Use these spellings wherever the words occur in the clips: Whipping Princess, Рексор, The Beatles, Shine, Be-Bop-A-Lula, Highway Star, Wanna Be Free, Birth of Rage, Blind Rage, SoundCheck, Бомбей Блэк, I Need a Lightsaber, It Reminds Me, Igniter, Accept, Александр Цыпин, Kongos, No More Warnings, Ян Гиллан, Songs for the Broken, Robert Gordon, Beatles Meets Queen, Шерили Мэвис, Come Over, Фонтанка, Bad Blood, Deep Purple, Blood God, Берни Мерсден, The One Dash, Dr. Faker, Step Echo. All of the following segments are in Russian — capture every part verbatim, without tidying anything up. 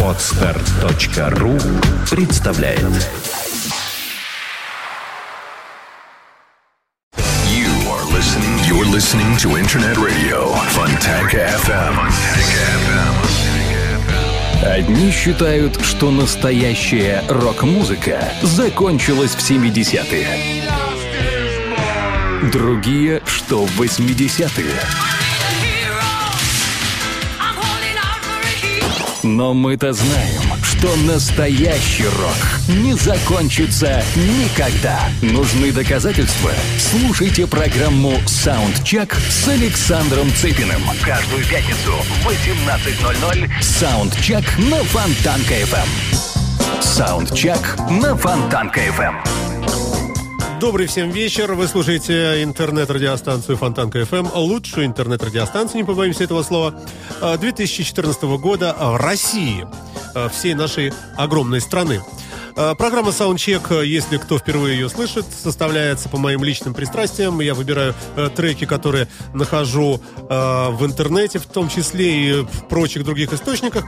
Подстар точка ру представляет. You are listening, you're listening to Internet Radio Fontanka эф эм. Одни считают, что настоящая рок-музыка закончилась в семидесятые. Другие, что в восьмидесятые. Но мы-то знаем, что настоящий рок не закончится никогда. Нужны доказательства? Слушайте программу «SoundCheck» с Александром Цыпиным. Каждую пятницу в восемнадцать ноль ноль «SoundCheck» на Фонтанка-ФМ. «SoundCheck» на Фонтанка-ФМ. Добрый всем вечер. Вы слушаете интернет-радиостанцию Фонтанка-ФМ, лучшую интернет-радиостанцию, не побоимся этого слова, две тысячи четырнадцатого года в России, всей нашей огромной страны. Программа «SoundCheck», если кто впервые ее слышит, составляется по моим личным пристрастиям. Я выбираю треки, которые нахожу в интернете, в том числе и в прочих других источниках.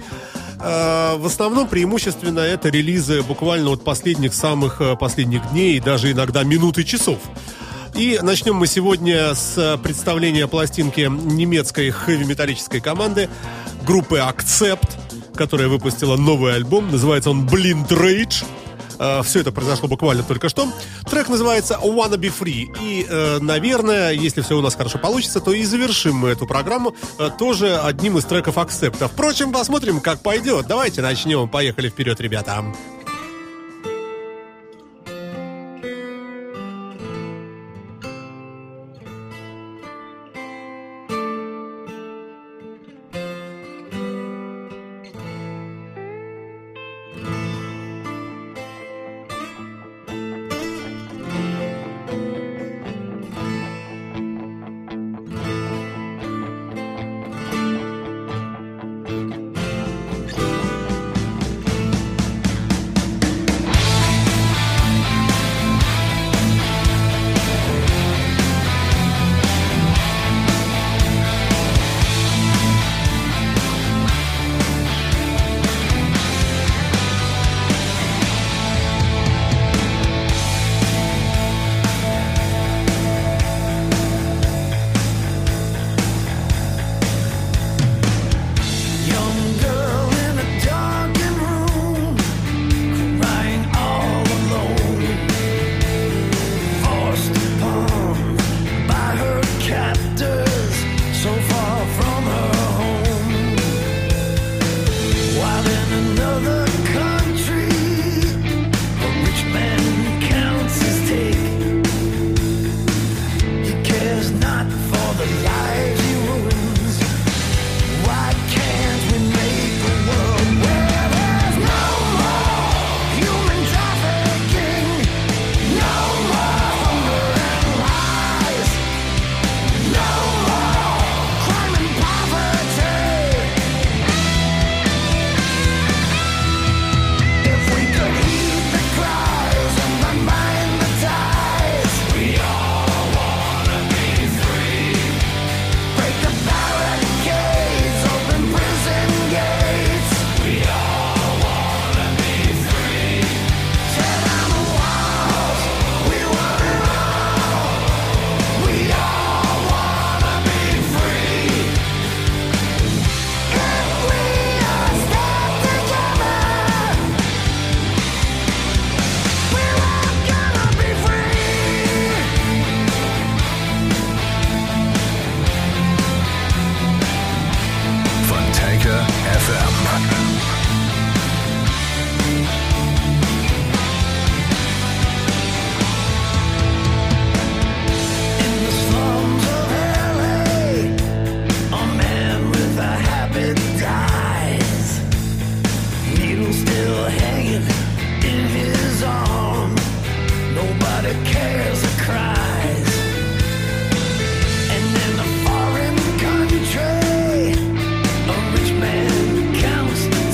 В основном преимущественно это релизы буквально от последних, самых последних дней и даже иногда минут и часов. И начнем мы сегодня с представления пластинки немецкой хэви-металлической команды, группы Accept, которая выпустила новый альбом. Называется он Blind Rage. Все это произошло буквально только что. Трек называется Wanna Be Free. И, наверное, если все у нас хорошо получится, то и завершим мы эту программу тоже одним из треков Accept. Впрочем, посмотрим, как пойдет. Давайте начнем. Поехали вперед, ребята.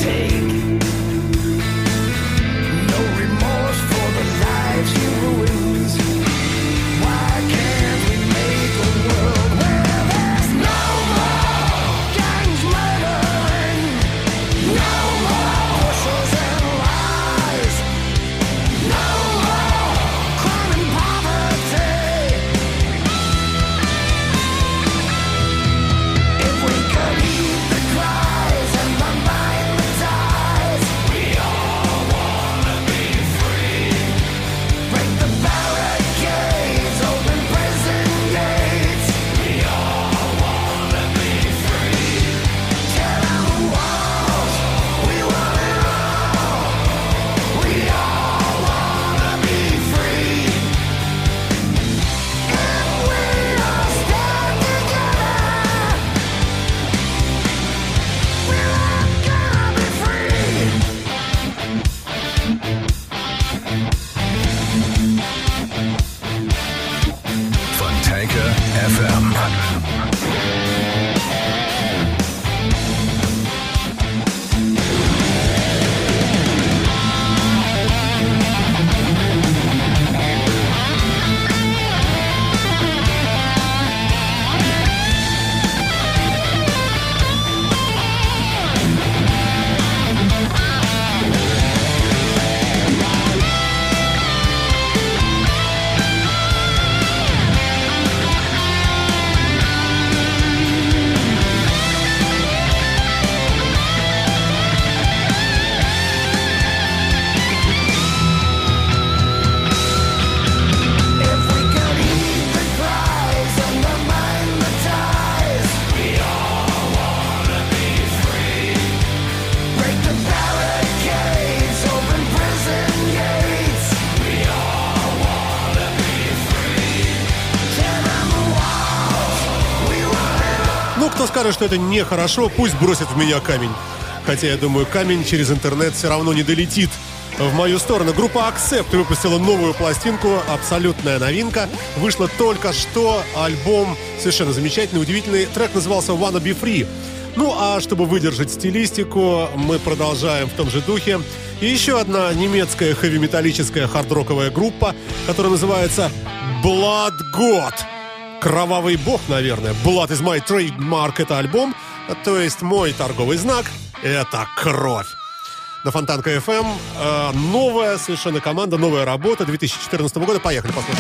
Take скажет, что это нехорошо, пусть бросит в меня камень. Хотя, я думаю, камень через интернет все равно не долетит в мою сторону. Группа Accept выпустила новую пластинку, абсолютная новинка. Вышла только что, альбом совершенно замечательный, удивительный. Трек назывался «Wanna Be Free». Ну, а чтобы выдержать стилистику, мы продолжаем в том же духе. И еще одна немецкая хэви-металлическая хард-роковая группа, которая называется Blood God. Кровавый бог, наверное. Blood is my trademark — это альбом, то есть мой торговый знак — это кровь. На Фонтанка эф эм э, новая совершенно команда, новая работа две тысячи четырнадцатого года. Поехали, послушаем.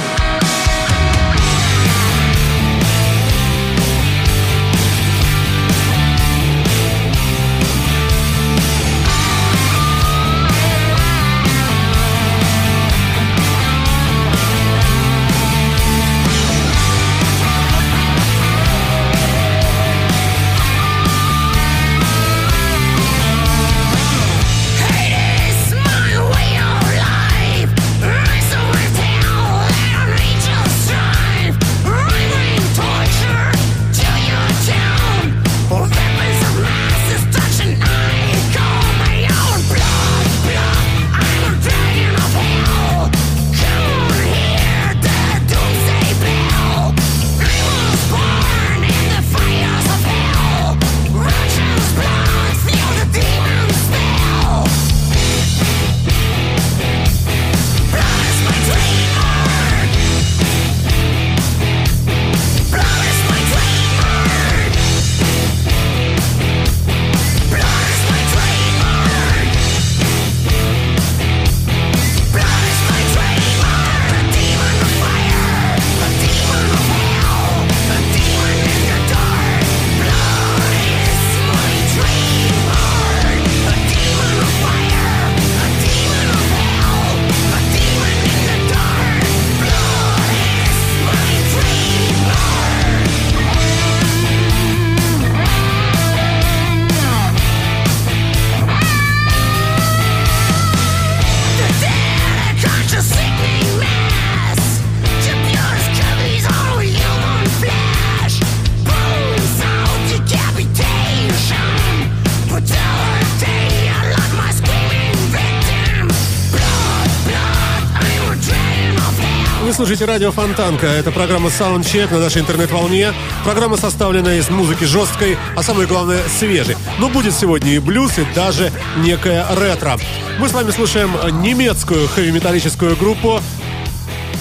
Слушайте радио Фонтанка. Это программа SoundCheck на нашей интернет-волне. Программа составлена из музыки жесткой, а самое главное, свежей. Но будет сегодня и блюз, и даже некое ретро. Мы с вами слушаем немецкую хэви-металлическую группу,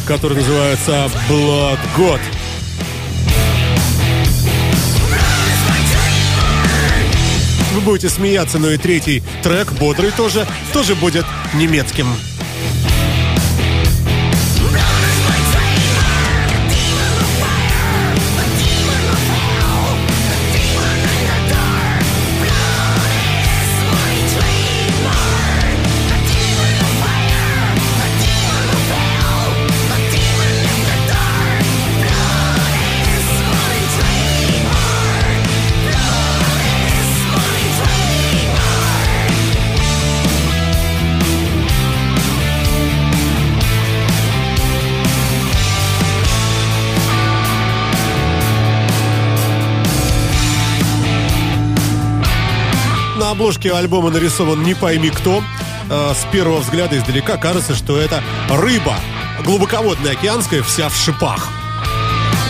которая называется Blood God. Вы будете смеяться, но и третий трек, бодрый тоже, тоже будет немецким. На обложке альбома нарисован не пойми кто. С первого взгляда издалека кажется, что это рыба, глубоководная, океанская, вся в шипах.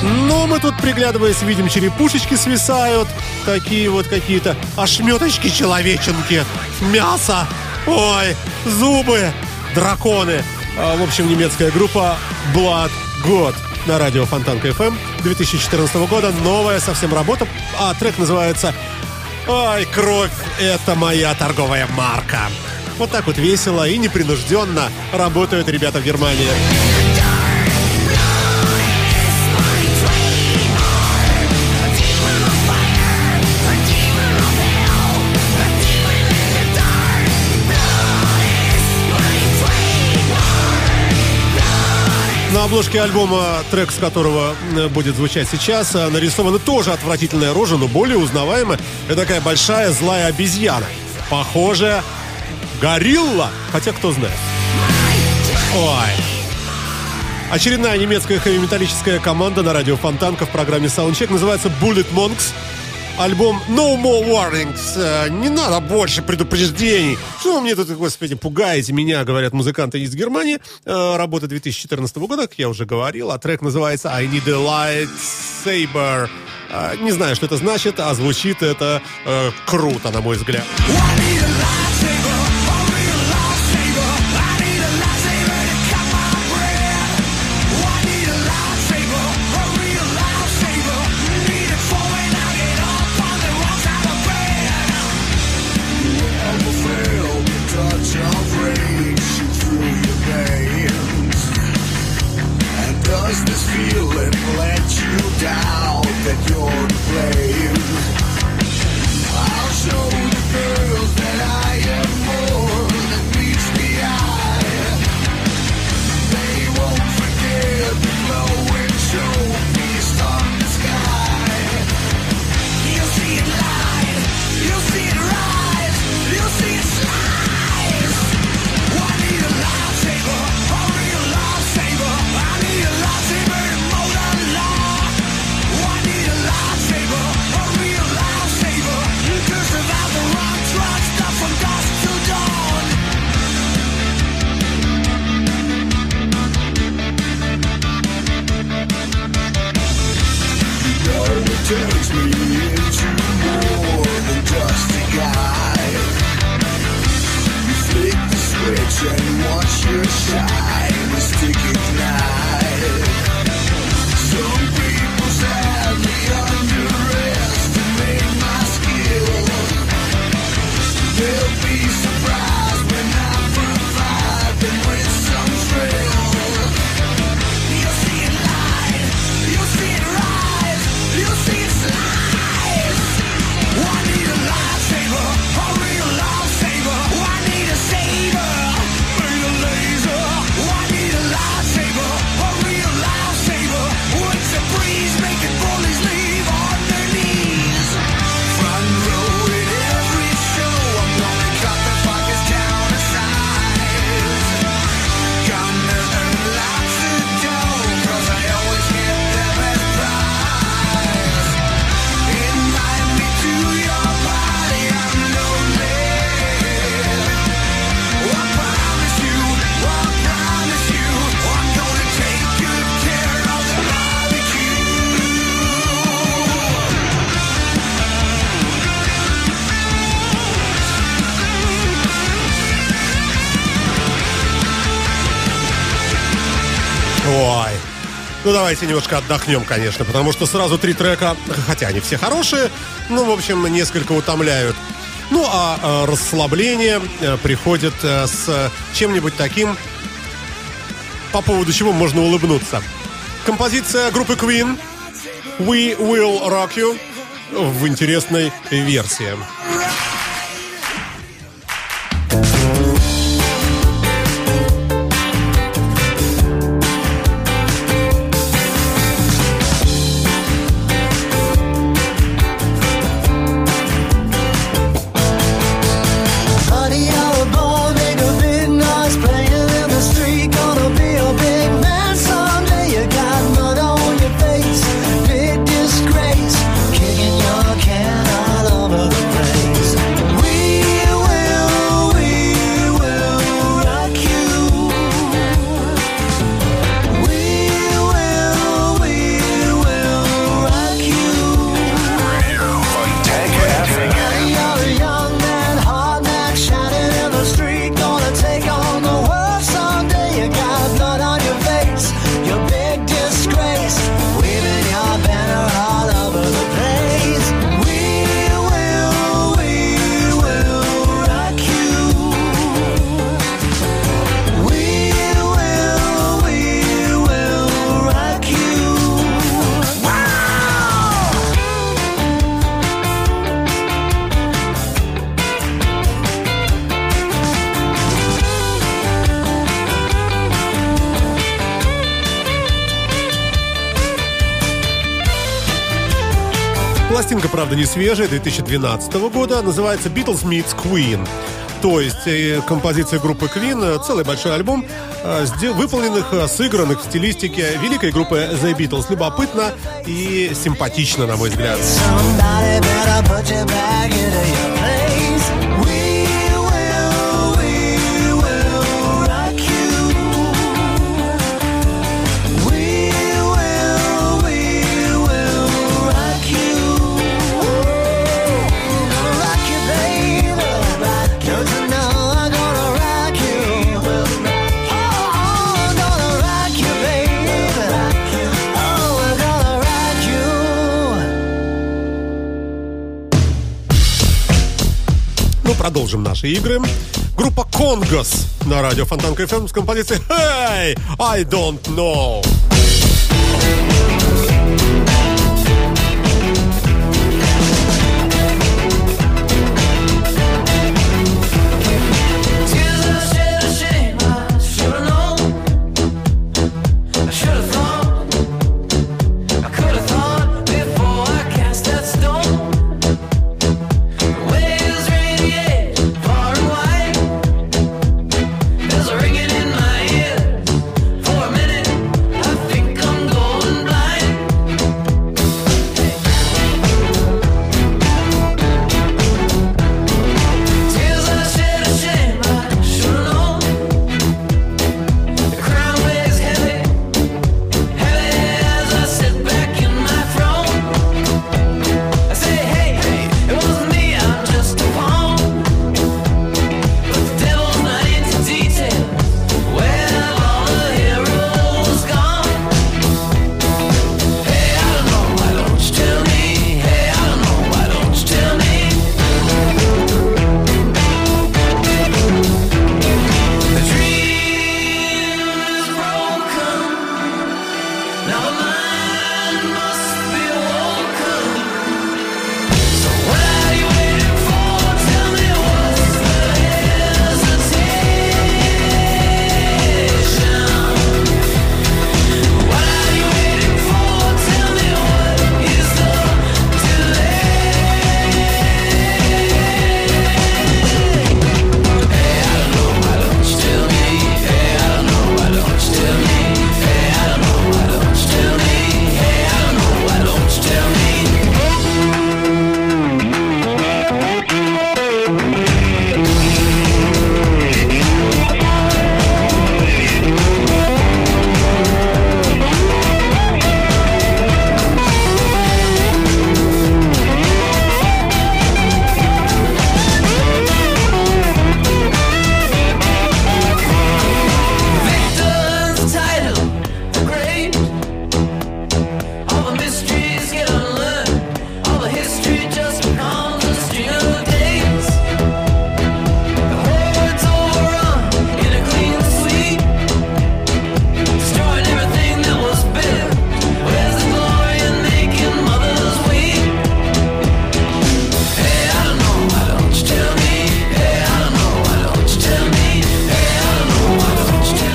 Но мы тут, приглядываясь, видим, черепушечки свисают, такие вот какие-то ошметочки человеченки, мясо, ой, зубы, драконы. В общем, немецкая группа Blood God на радио Фонтанка эф эм две тысячи четырнадцатого года. Новая совсем работа, а трек называется «Ой, кровь, это моя торговая марка». Вот так вот весело и непринужденно работают ребята в Германии. На обложке альбома, трек с которого будет звучать сейчас, нарисована тоже отвратительная рожа, но более узнаваемая. Это такая большая злая обезьяна. Похоже, горилла, хотя кто знает. Ой. Очередная немецкая хэви-металлическая команда на радио Фонтанка в программе «Саундчек» называется Bullet Monks. альбом No More Warnings. Не надо больше предупреждений. Что вы мне тут, господи, пугаете меня, говорят музыканты из Германии. Работа две тысячи четырнадцатого года, как я уже говорил. А трек называется I Need a Lightsaber. Не знаю, что это значит, а звучит это э, круто, на мой взгляд. Ну, давайте немножко отдохнем, конечно, потому что сразу три трека, хотя они все хорошие, но, в общем, несколько утомляют. Ну, а расслабление приходит с чем-нибудь таким, по поводу чего можно улыбнуться. Композиция группы Queen «We Will Rock You» в интересной версии. Пластинка, правда, не свежая, две тысячи двенадцатого года, называется Beatles Meets Queen. то есть композиции группы Queen, целый большой альбом, выполненных, сыгранных в стилистике великой группы The Beatles. Любопытно и симпатично, на мой взгляд. Продолжим наши игры. Группа Kongos на радио Фонтанка эф эм с композицией «Hey, I don't know».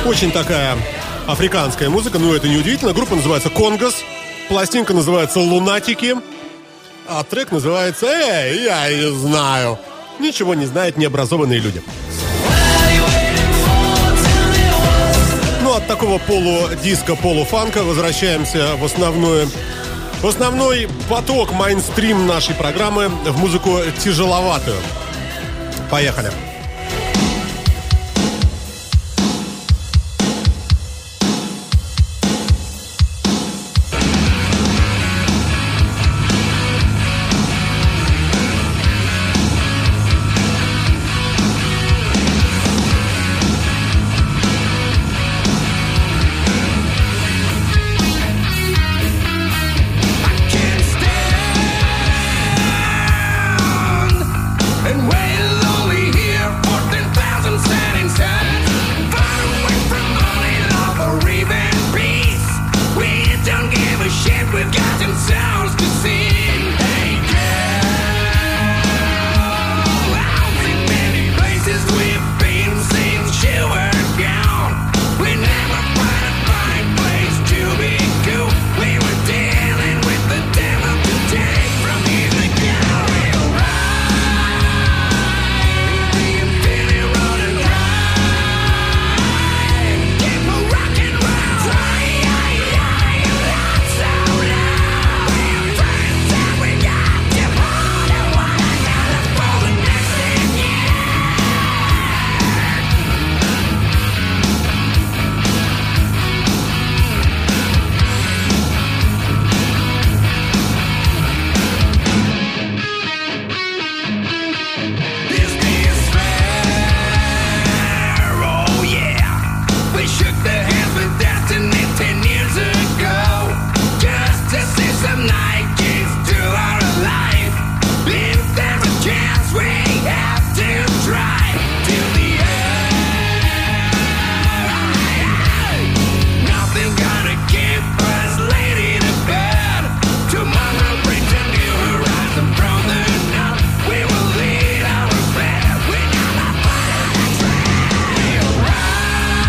Очень такая африканская музыка, но это не удивительно. Группа называется Kongos, пластинка называется «Лунатики», а трек называется «Эй, я не знаю». Ничего не знают необразованные люди. Ну, от такого полудиска, полуфанка возвращаемся в основную, в основной поток, мейнстрим нашей программы, в музыку тяжеловатую. Поехали. And wail only here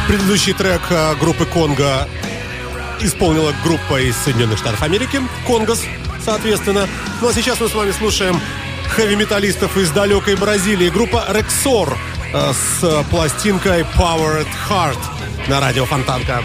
Предыдущий трек группы Конго исполнила группа из Соединенных Штатов Америки, Конгос, соответственно. Ну а сейчас мы с вами слушаем хэви-металлистов из далекой Бразилии. Группа Рексор с пластинкой Powered Heart на радио Фонтанка.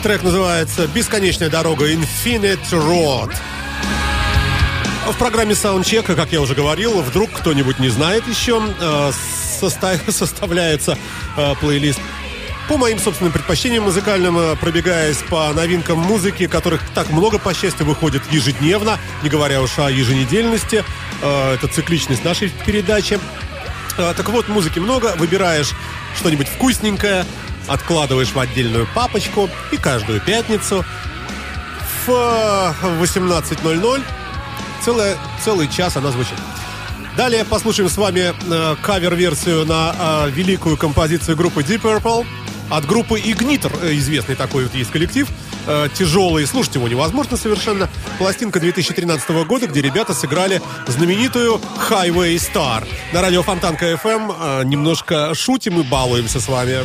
Трек называется «Бесконечная дорога», Infinite Road. В программе SoundCheck, как я уже говорил, вдруг кто-нибудь не знает еще, составляется плейлист по моим собственным предпочтениям музыкальным, пробегаясь по новинкам музыки, которых так много, по счастью, выходит ежедневно, не говоря уж о еженедельности. Это цикличность нашей передачи. Так вот, музыки много, выбираешь что-нибудь вкусненькое, откладываешь в отдельную папочку, и каждую пятницу в восемнадцать ноль ноль целый, целый час она звучит. Далее послушаем с вами э, кавер-версию на э, великую композицию группы Deep Purple от группы Igniter, известный такой вот есть коллектив, э, тяжелый, слушать его невозможно совершенно. Пластинка две тысячи тринадцатого года, где ребята сыграли знаменитую Highway Star. На радио Фонтанка эф эм э, немножко шутим и балуемся с вами.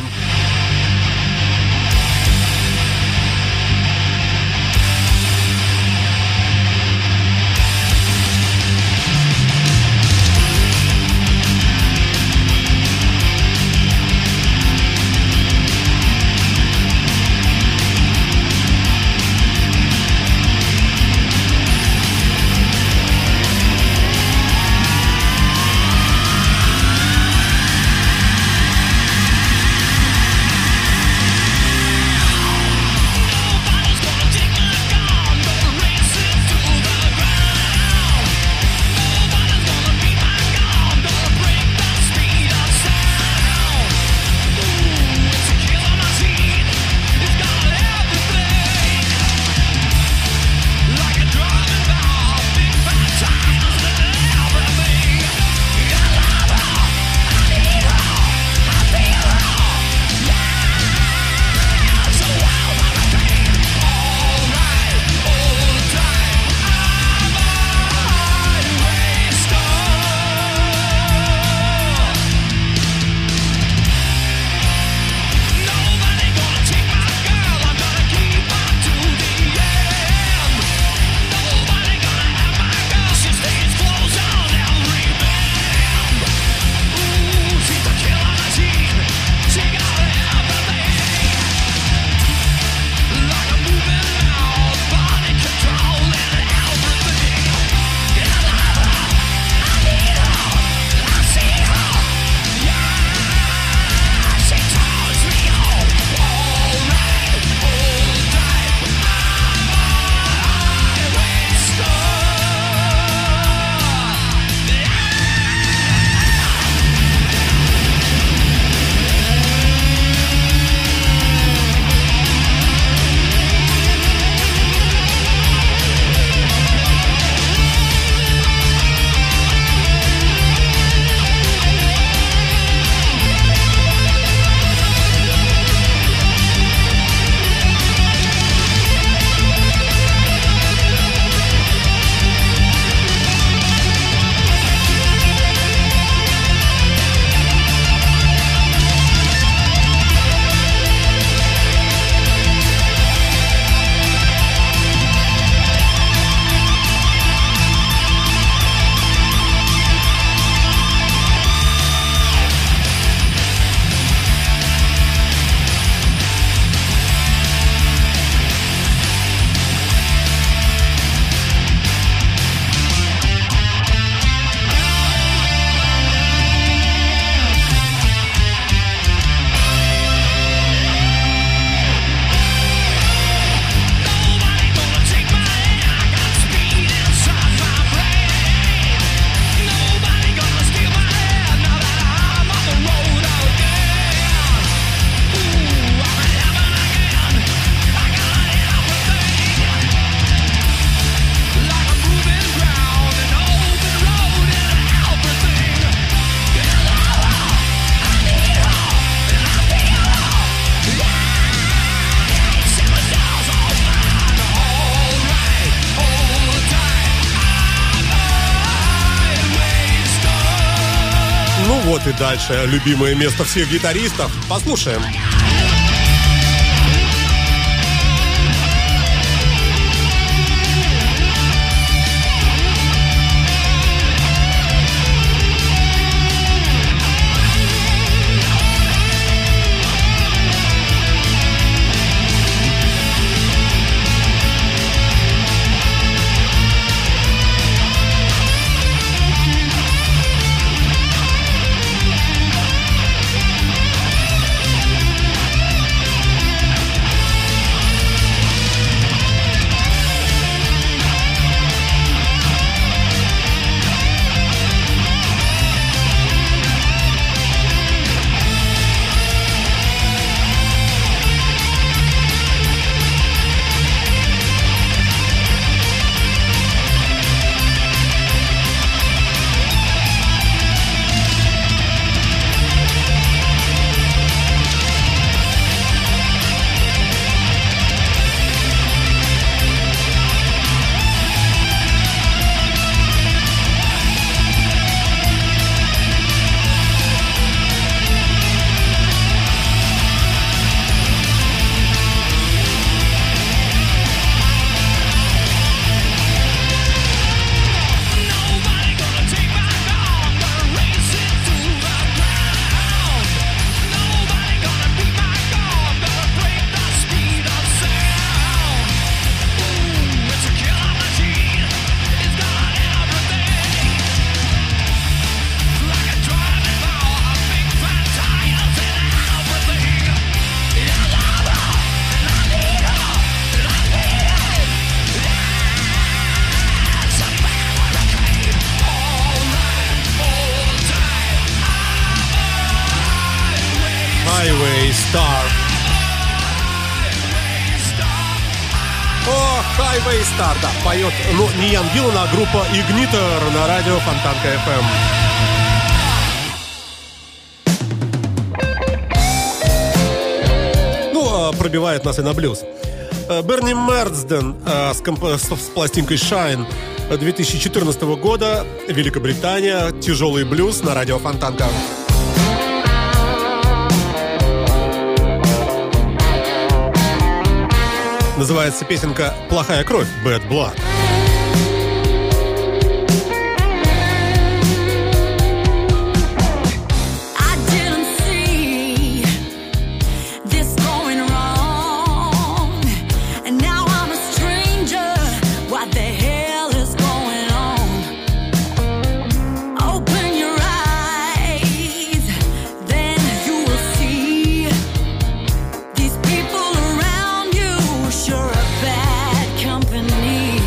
вот и дальше любимое место всех гитаристов. Послушаем. Highway Star. О, Highway Star, да, поет, ну, не Ян Гиллан, а группа Igniter на радио Фонтанка эф эм. Ну, пробивает нас и на блюз. Берни Мерсден с, комп- с пластинкой Shine две тысячи четырнадцатого года, Великобритания, тяжелый блюз на радио Фонтанка. Называется песенка «Плохая кровь» Bad Blood. Company.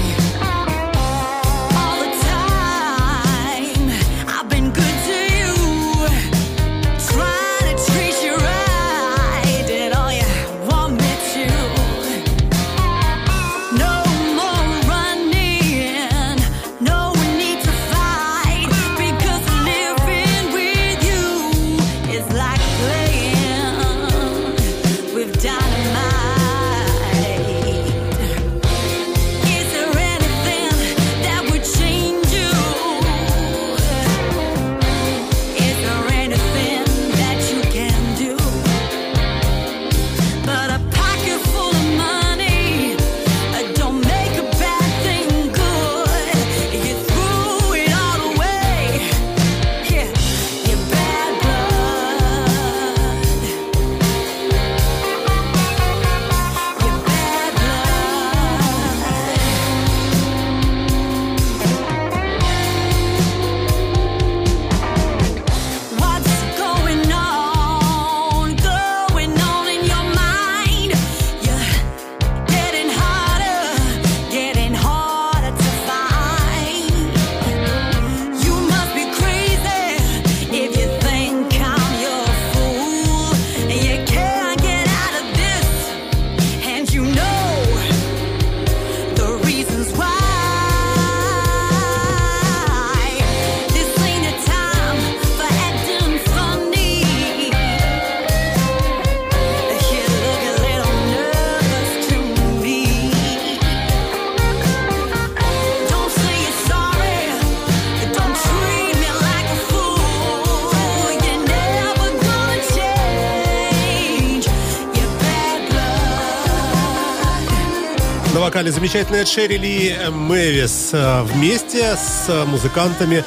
вокале замечательная Шерили Мэвис вместе с музыкантами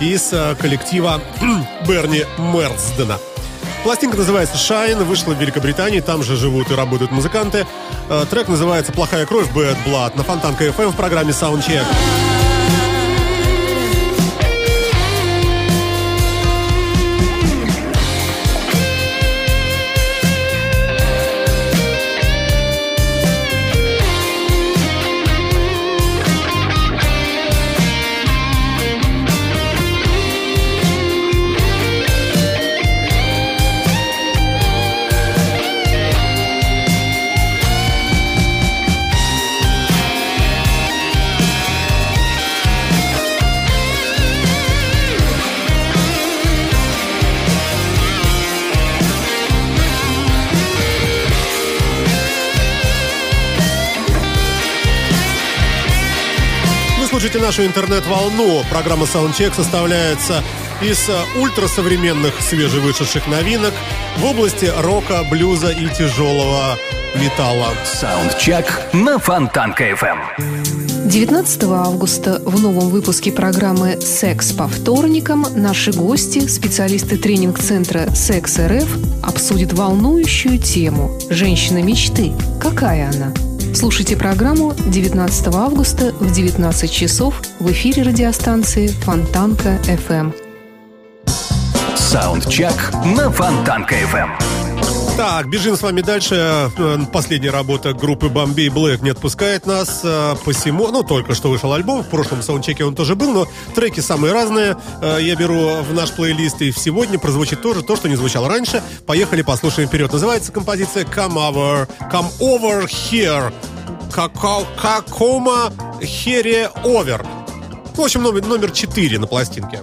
из коллектива Берни Мерсдена. Пластинка называется Shine, вышла в Великобритании, там же живут и работают музыканты. Трек называется «Плохая кровь», Bad Blood, на Фонтанка эф эм в программе SoundCheck. Слушайте нашу интернет-волну. Программа «Саундчек» составляется из ультрасовременных свежевышедших новинок в области рока, блюза и тяжелого металла. «Саундчек» на Фонтанка-ФМ. девятнадцатого августа в новом выпуске программы «Секс по вторникам» наши гости, специалисты тренинг-центра «Секс РФ», обсудят волнующую тему «Женщина мечты». Какая она? Слушайте программу девятнадцатого августа в девятнадцать часов в эфире радиостанции Фонтанка эф эм. Саундчек на Фонтанка эф эм. Так, бежим с вами дальше. Последняя работа группы Бомбей Блэк не отпускает нас. Посему, ну, только что вышел альбом. В прошлом саундчеке он тоже был, но треки самые разные. Я беру в наш плейлист, и сегодня прозвучит тоже то, что не звучало раньше. Поехали, послушаем вперед. Называется композиция Come Over, Come Over Here. Какома Хере Овер. В общем, номер, номер четыре на пластинке.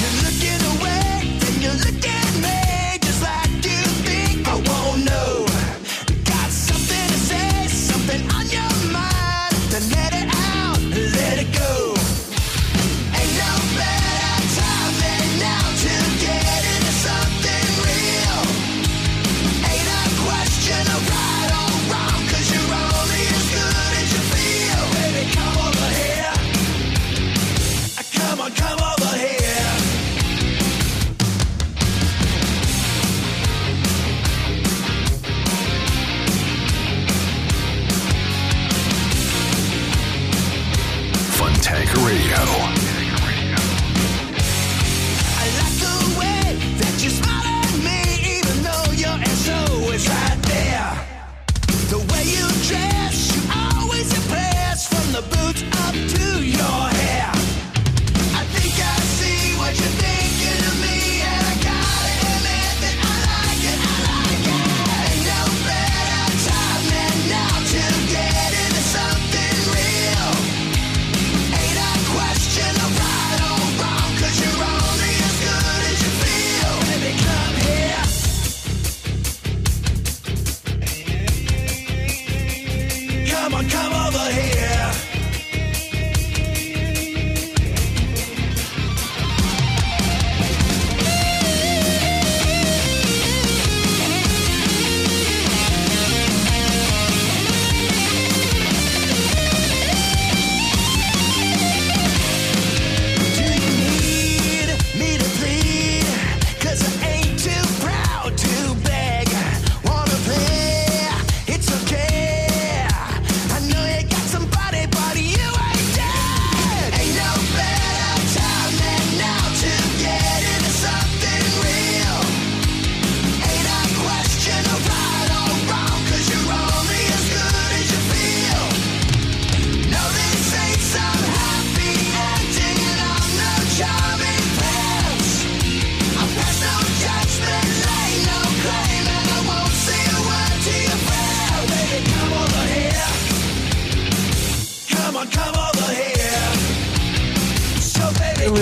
You're looking away, then you're looking at me, just like you've been.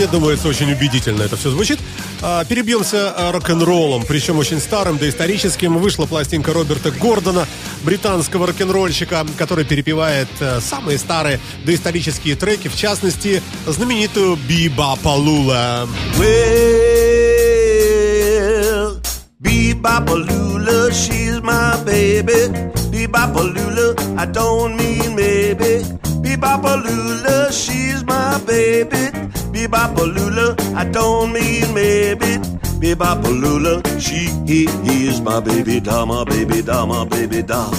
мне думается, очень убедительно это все звучит. Перебьемся рок-н-роллом, причем очень старым, доисторическим. Вышла пластинка Роберта Гордона, британского рок-н-ролльщика, который перепевает самые старые доисторические треки, в частности, знаменитую «Be-Bop-A-Lula». Well, Be-Bop-A-Lula, she's my baby. Be-Bop-A-Lula, I don't mean maybe. Be-Bop-A-Lula, she's my baby. Be-Bop-A-Lula, I don't mean maybe. Be-Bop-A-Lula, she is my baby doll, my baby doll, my baby doll.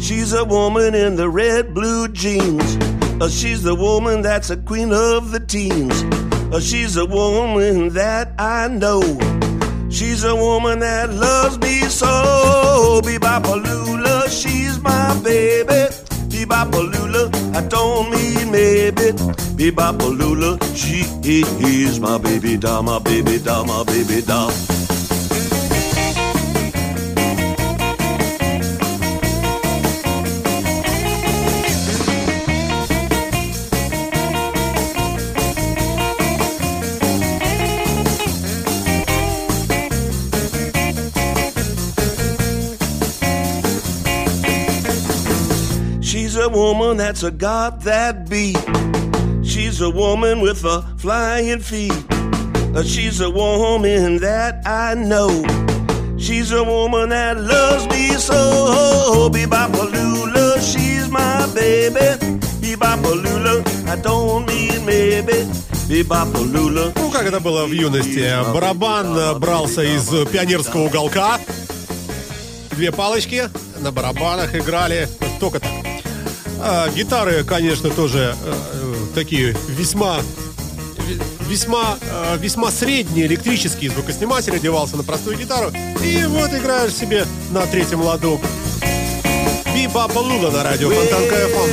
She's a woman in the red blue jeans. She's the woman that's a queen of the teens. She's a woman that I know. She's a woman that loves me so. Be-Bop-A-Lula, she's my baby. Be-Bop-A-Lula, I don't mean maybe. Be-Bop-A-Lula, she is my baby doll, my baby doll, my baby doll. She's a woman that's a god that be. She's a woman with a flying feet. She's a woman that I know. She's a woman that loves me so. Be-Bop-A-Lula, she's my baby. Be-Bop-A-Lula, I don't mean maybe. Be-Bop-A-Lula. Ну, как это было в юности. Барабан брался из пионерского уголка. Две палочки на барабанах играли. Только так. А, гитары, конечно, тоже э, такие весьма, весьма, э, весьма средние, электрические. Звукосниматель одевался на простую гитару. И вот играешь себе на третьем ладу. Би-Бап-А-Лула на радио Фонтанка эф эм.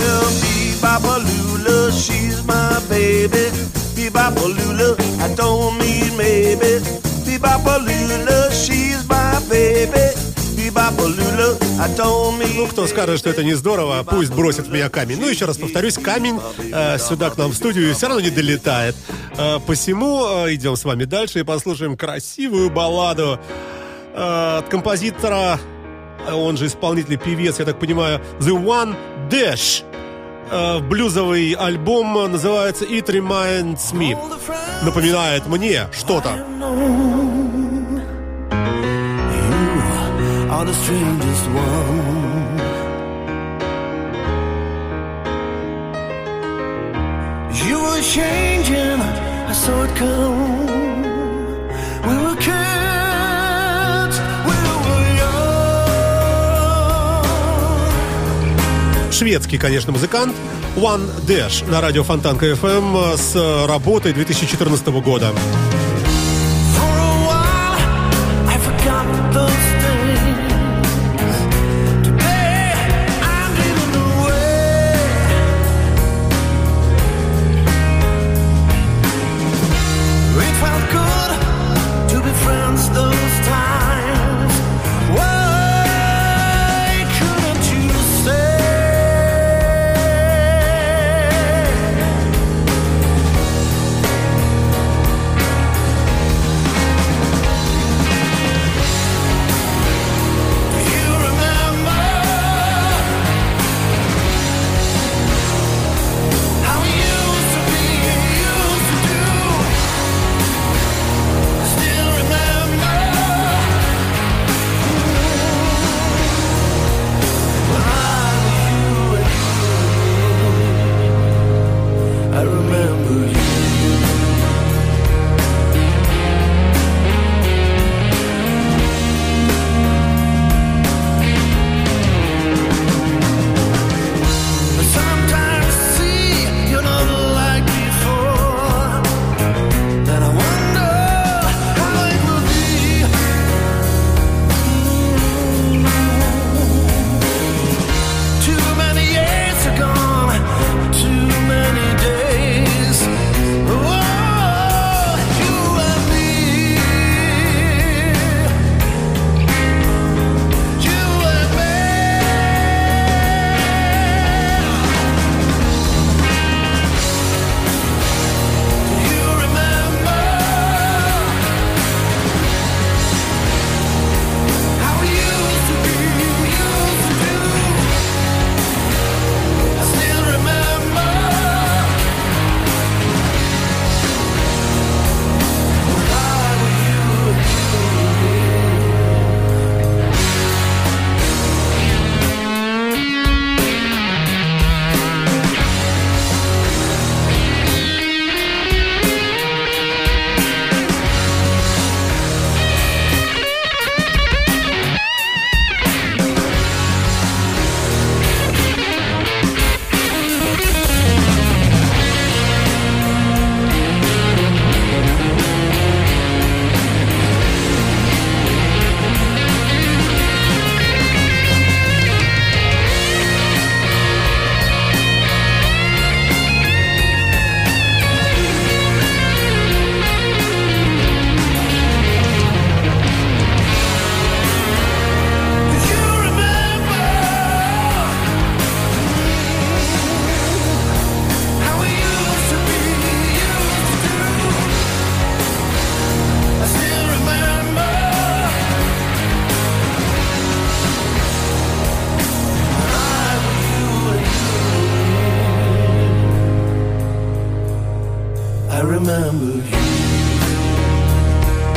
Ну, кто скажет, что это не здорово, пусть бросит в меня камень. Ну, еще раз повторюсь, камень э, сюда к нам в студию все равно не долетает. Э, посему э, идем с вами дальше и послушаем красивую балладу э, от композитора, он же исполнитель, певец, я так понимаю, The One Dash. Э, блюзовый альбом называется It Reminds Me. Напоминает мне что-то. Are the strangest one. You were changing, I saw it come. We were kids, we were young. Шведский, конечно, музыкант One Dash на радио Фонтанка эф эм с работой две тысячи четырнадцатого года.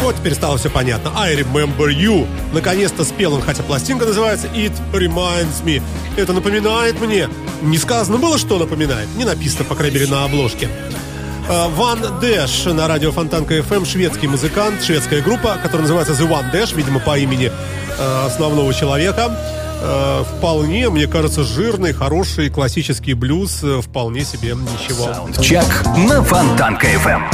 Вот теперь стало все понятно. I Remember You. Наконец-то спел он, хотя пластинка называется It Reminds Me. Это напоминает мне. Не сказано было, что напоминает. Не написано, по крайней мере, на обложке. One Dash на радио Фонтанка эф эм. Шведский музыкант, шведская группа, которая называется The One Dash, видимо, по имени основного человека. Вполне, мне кажется, жирный, хороший классический блюз. Вполне себе ничего. SoundCheck на Фонтанка эф эм.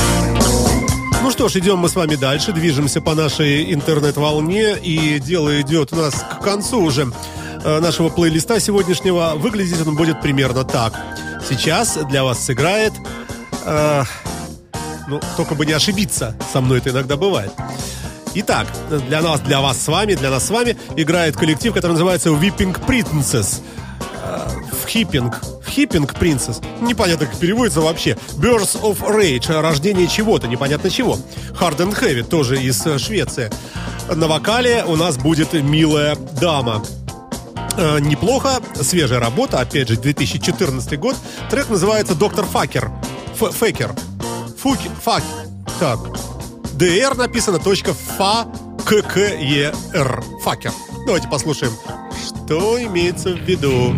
Ну что ж, идем мы с вами дальше, движемся по нашей интернет-волне, и дело идет у нас к концу уже нашего плейлиста сегодняшнего. Выглядеть он будет примерно так. Сейчас для вас сыграет... Э, ну, только бы не ошибиться, со мной это иногда бывает. Итак, для нас, для вас с вами, для нас с вами играет коллектив, который называется Whipping Princess. Хиппинг. Хиппинг Принцесс. Непонятно, как переводится вообще. Birth of Rage. Рождение чего-то. Непонятно чего. Hard and Heavy. Тоже из Швеции. На вокале у нас будет милая дама. Э, неплохо. Свежая работа. Опять же, две тысячи четырнадцатый год. Трек называется доктор Faker. Фейкер. Фук. Фак. Так. ди эр написано. Точка. Фа. К-К-Е-Р. Факер. Давайте послушаем, что имеется в виду.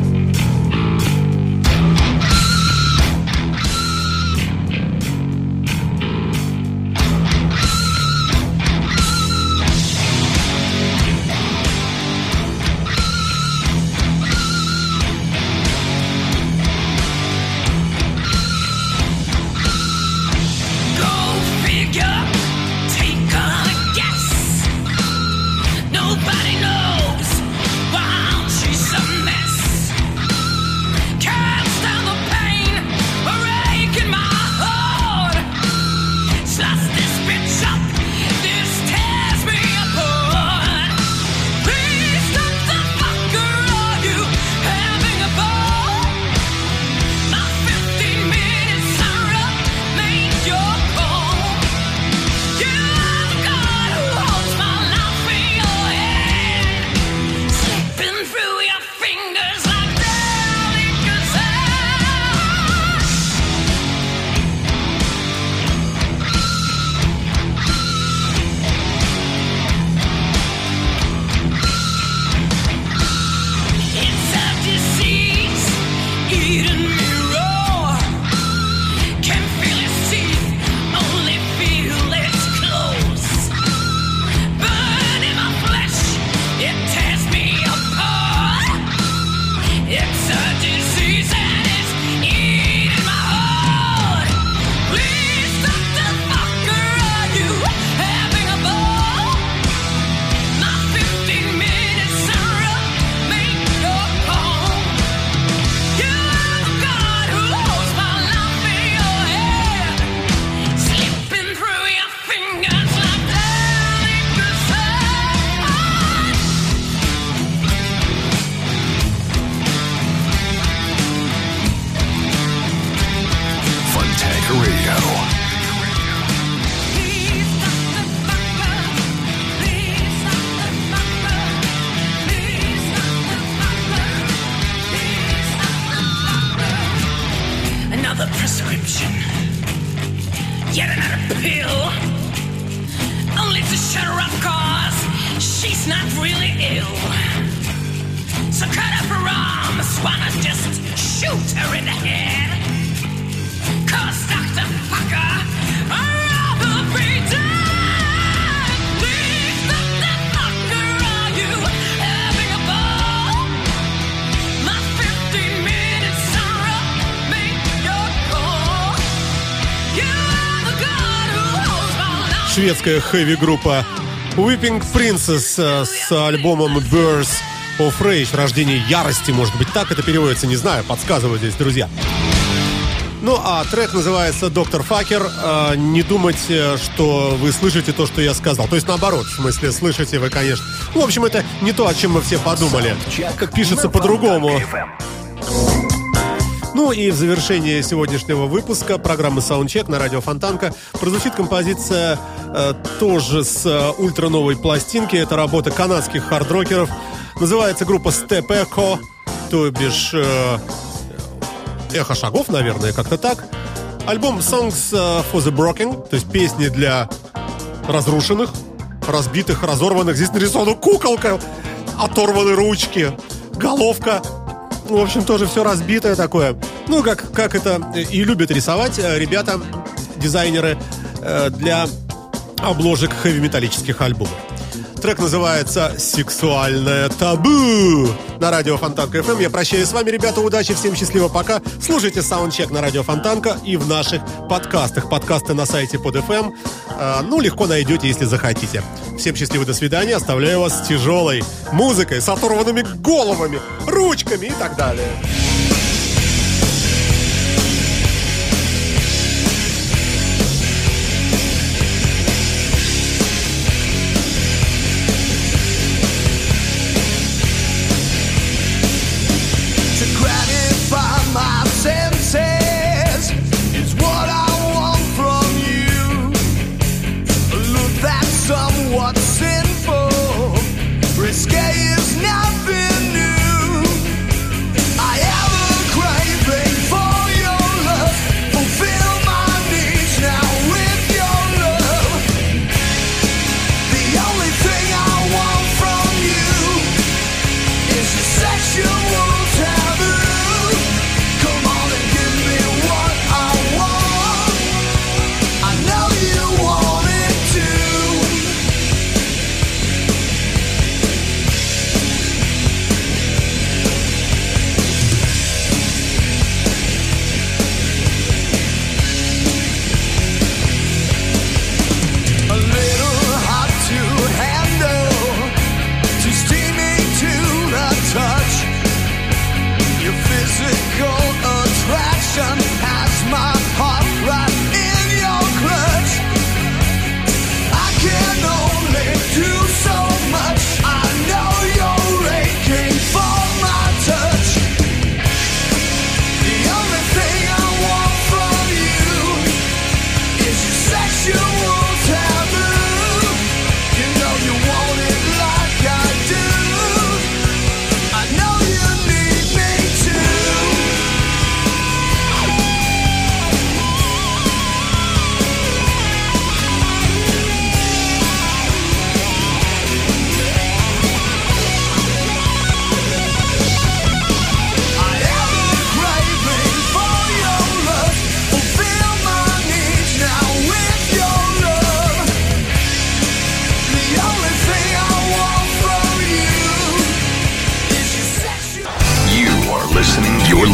Шведская хэви-группа Whipping Princess с альбомом Birth of Rage. Рождение ярости, может быть, так это переводится, не знаю, подсказываю здесь, друзья. Ну, а трек называется доктор Faker. Не думайте, что вы слышите то, что я сказал. То есть, наоборот, в смысле, слышите вы, конечно. В общем, это не то, о чем мы все подумали. Как пишется по-другому. Ну и в завершении сегодняшнего выпуска программы «Саундчек» на радио Фонтанка прозвучит композиция э, тоже с э, ультрановой пластинки. Это работа канадских хардрокеров. Называется группа Step Echo, то бишь э, эхо шагов, наверное, как-то так. Альбом Songs for the Broken, то есть песни для разрушенных, разбитых, разорванных. Здесь нарисована куколка, оторваны ручки, головка. В общем, тоже все разбитое такое. Ну, как, как это и любят рисовать ребята, дизайнеры, для обложек хэви-металлических альбомов. Трек называется «Сексуальное табу» на радио Фонтанка эф эм. Я прощаюсь с вами, ребята. Удачи, всем счастливо, пока. Слушайте «Саундчек» на радио Фонтанка и в наших подкастах. Подкасты на сайте под эф эм. Ну, легко найдете, если захотите. Всем счастливо, до свидания. Оставляю вас с тяжелой музыкой, с оторванными головами, ручками и так далее.